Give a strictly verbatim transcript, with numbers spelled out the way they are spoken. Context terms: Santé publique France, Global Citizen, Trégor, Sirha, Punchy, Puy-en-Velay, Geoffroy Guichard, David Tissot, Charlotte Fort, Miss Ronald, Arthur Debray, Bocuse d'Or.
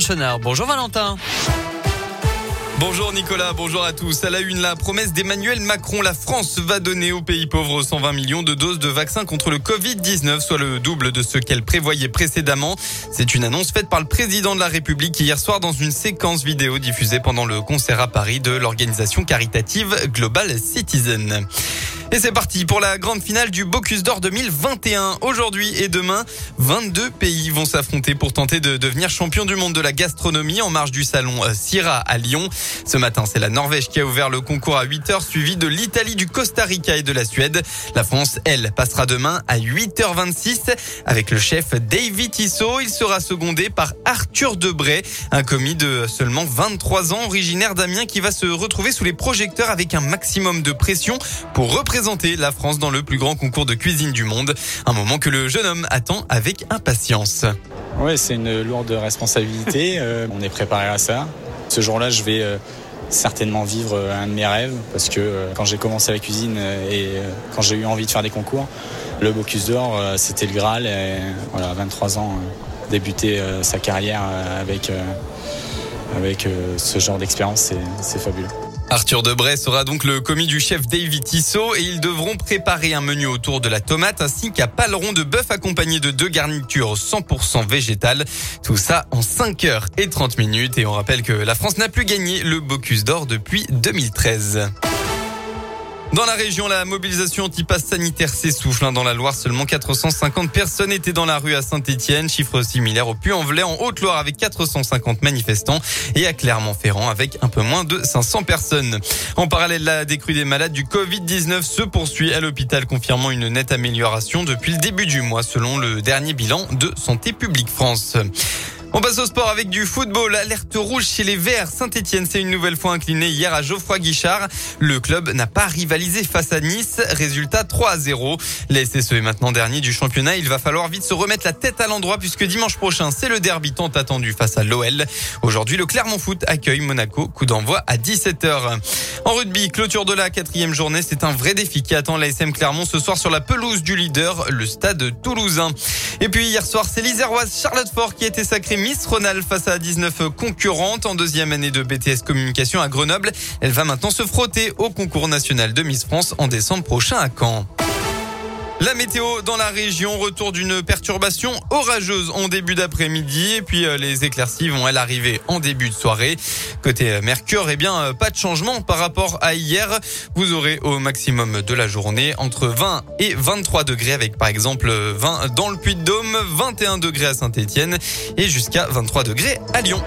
Chenard. Bonjour Valentin. Bonjour Nicolas, bonjour à tous. À la une, la promesse d'Emmanuel Macron, la France va donner aux pays pauvres cent vingt millions de doses de vaccins contre le covid dix-neuf, soit le double de ce qu'elle prévoyait précédemment. C'est une annonce faite par le président de la République hier soir dans une séquence vidéo diffusée pendant le concert à Paris de l'organisation caritative Global Citizen. Et c'est parti pour la grande finale du Bocuse d'Or deux mille vingt et un. Aujourd'hui et demain, vingt-deux pays vont s'affronter pour tenter de devenir champion du monde de la gastronomie en marge du salon Sirha à Lyon. Ce matin, c'est la Norvège qui a ouvert le concours à huit heures, suivi de l'Italie, du Costa Rica et de la Suède. La France, elle, passera demain à huit heures vingt-six avec le chef David Tissot. Il sera secondé par Arthur Debray, un commis de seulement vingt-trois ans, originaire d'Amiens, qui va se retrouver sous les projecteurs avec un maximum de pression pour représenter la France dans le plus grand concours de cuisine du monde. Un moment que le jeune homme attend avec impatience. Oui, c'est une lourde responsabilité. euh, on est préparé à ça. Ce jour-là, je vais euh, certainement vivre euh, un de mes rêves parce que euh, quand j'ai commencé la cuisine euh, et euh, quand j'ai eu envie de faire des concours, le Bocuse d'Or, euh, c'était le Graal. Et, voilà, vingt-trois ans, euh, débuter euh, sa carrière euh, avec, euh, avec euh, ce genre d'expérience, c'est, c'est fabuleux. Arthur Debray sera donc le commis du chef David Tissot et ils devront préparer un menu autour de la tomate ainsi qu'un paleron de bœuf accompagné de deux garnitures cent pour cent végétales. Tout ça en cinq heures trente et on rappelle que la France n'a plus gagné le Bocuse d'Or depuis deux mille treize. Dans la région, la mobilisation anti-pass sanitaire s'essouffle. Dans la Loire, seulement quatre cent cinquante personnes étaient dans la rue à Saint-Étienne. Chiffre similaire au Puy-en-Velay en Haute-Loire avec quatre cent cinquante manifestants et à Clermont-Ferrand avec un peu moins de cinq cents personnes. En parallèle, la décrue des malades du covid dix-neuf se poursuit à l'hôpital, confirmant une nette amélioration depuis le début du mois, selon le dernier bilan de Santé publique France. On passe au sport avec du football. Alerte rouge chez les Verts. Saint-Etienne s'est une nouvelle fois incliné hier à Geoffroy Guichard. Le club n'a pas rivalisé face à Nice. Résultat trois à zéro. Les S S E est maintenant dernier du championnat. Il va falloir vite se remettre la tête à l'endroit puisque dimanche prochain, c'est le derby tant attendu face à l'O L. Aujourd'hui, le Clermont Foot accueille Monaco. Coup d'envoi à dix-sept heures. En rugby, clôture de la quatrième journée. C'est un vrai défi qui attend l'A S M Clermont ce soir sur la pelouse du leader, le Stade Toulousain. Et puis hier soir, c'est l'Iséroise Charlotte Fort qui a été sacrée Miss Ronald face à dix-neuf concurrentes en deuxième année de B T S Communication à Grenoble. Elle va maintenant se frotter au concours national de Miss France en décembre prochain à Caen. La météo dans la région, retour d'une perturbation orageuse en début d'après-midi et puis les éclaircies vont elles arriver en début de soirée. Côté Mercure, eh bien pas de changement par rapport à hier. Vous aurez au maximum de la journée entre vingt et vingt-trois degrés avec par exemple vingt dans le Puy-de-Dôme, vingt et un degrés à Saint-Étienne et jusqu'à vingt-trois degrés à Lyon.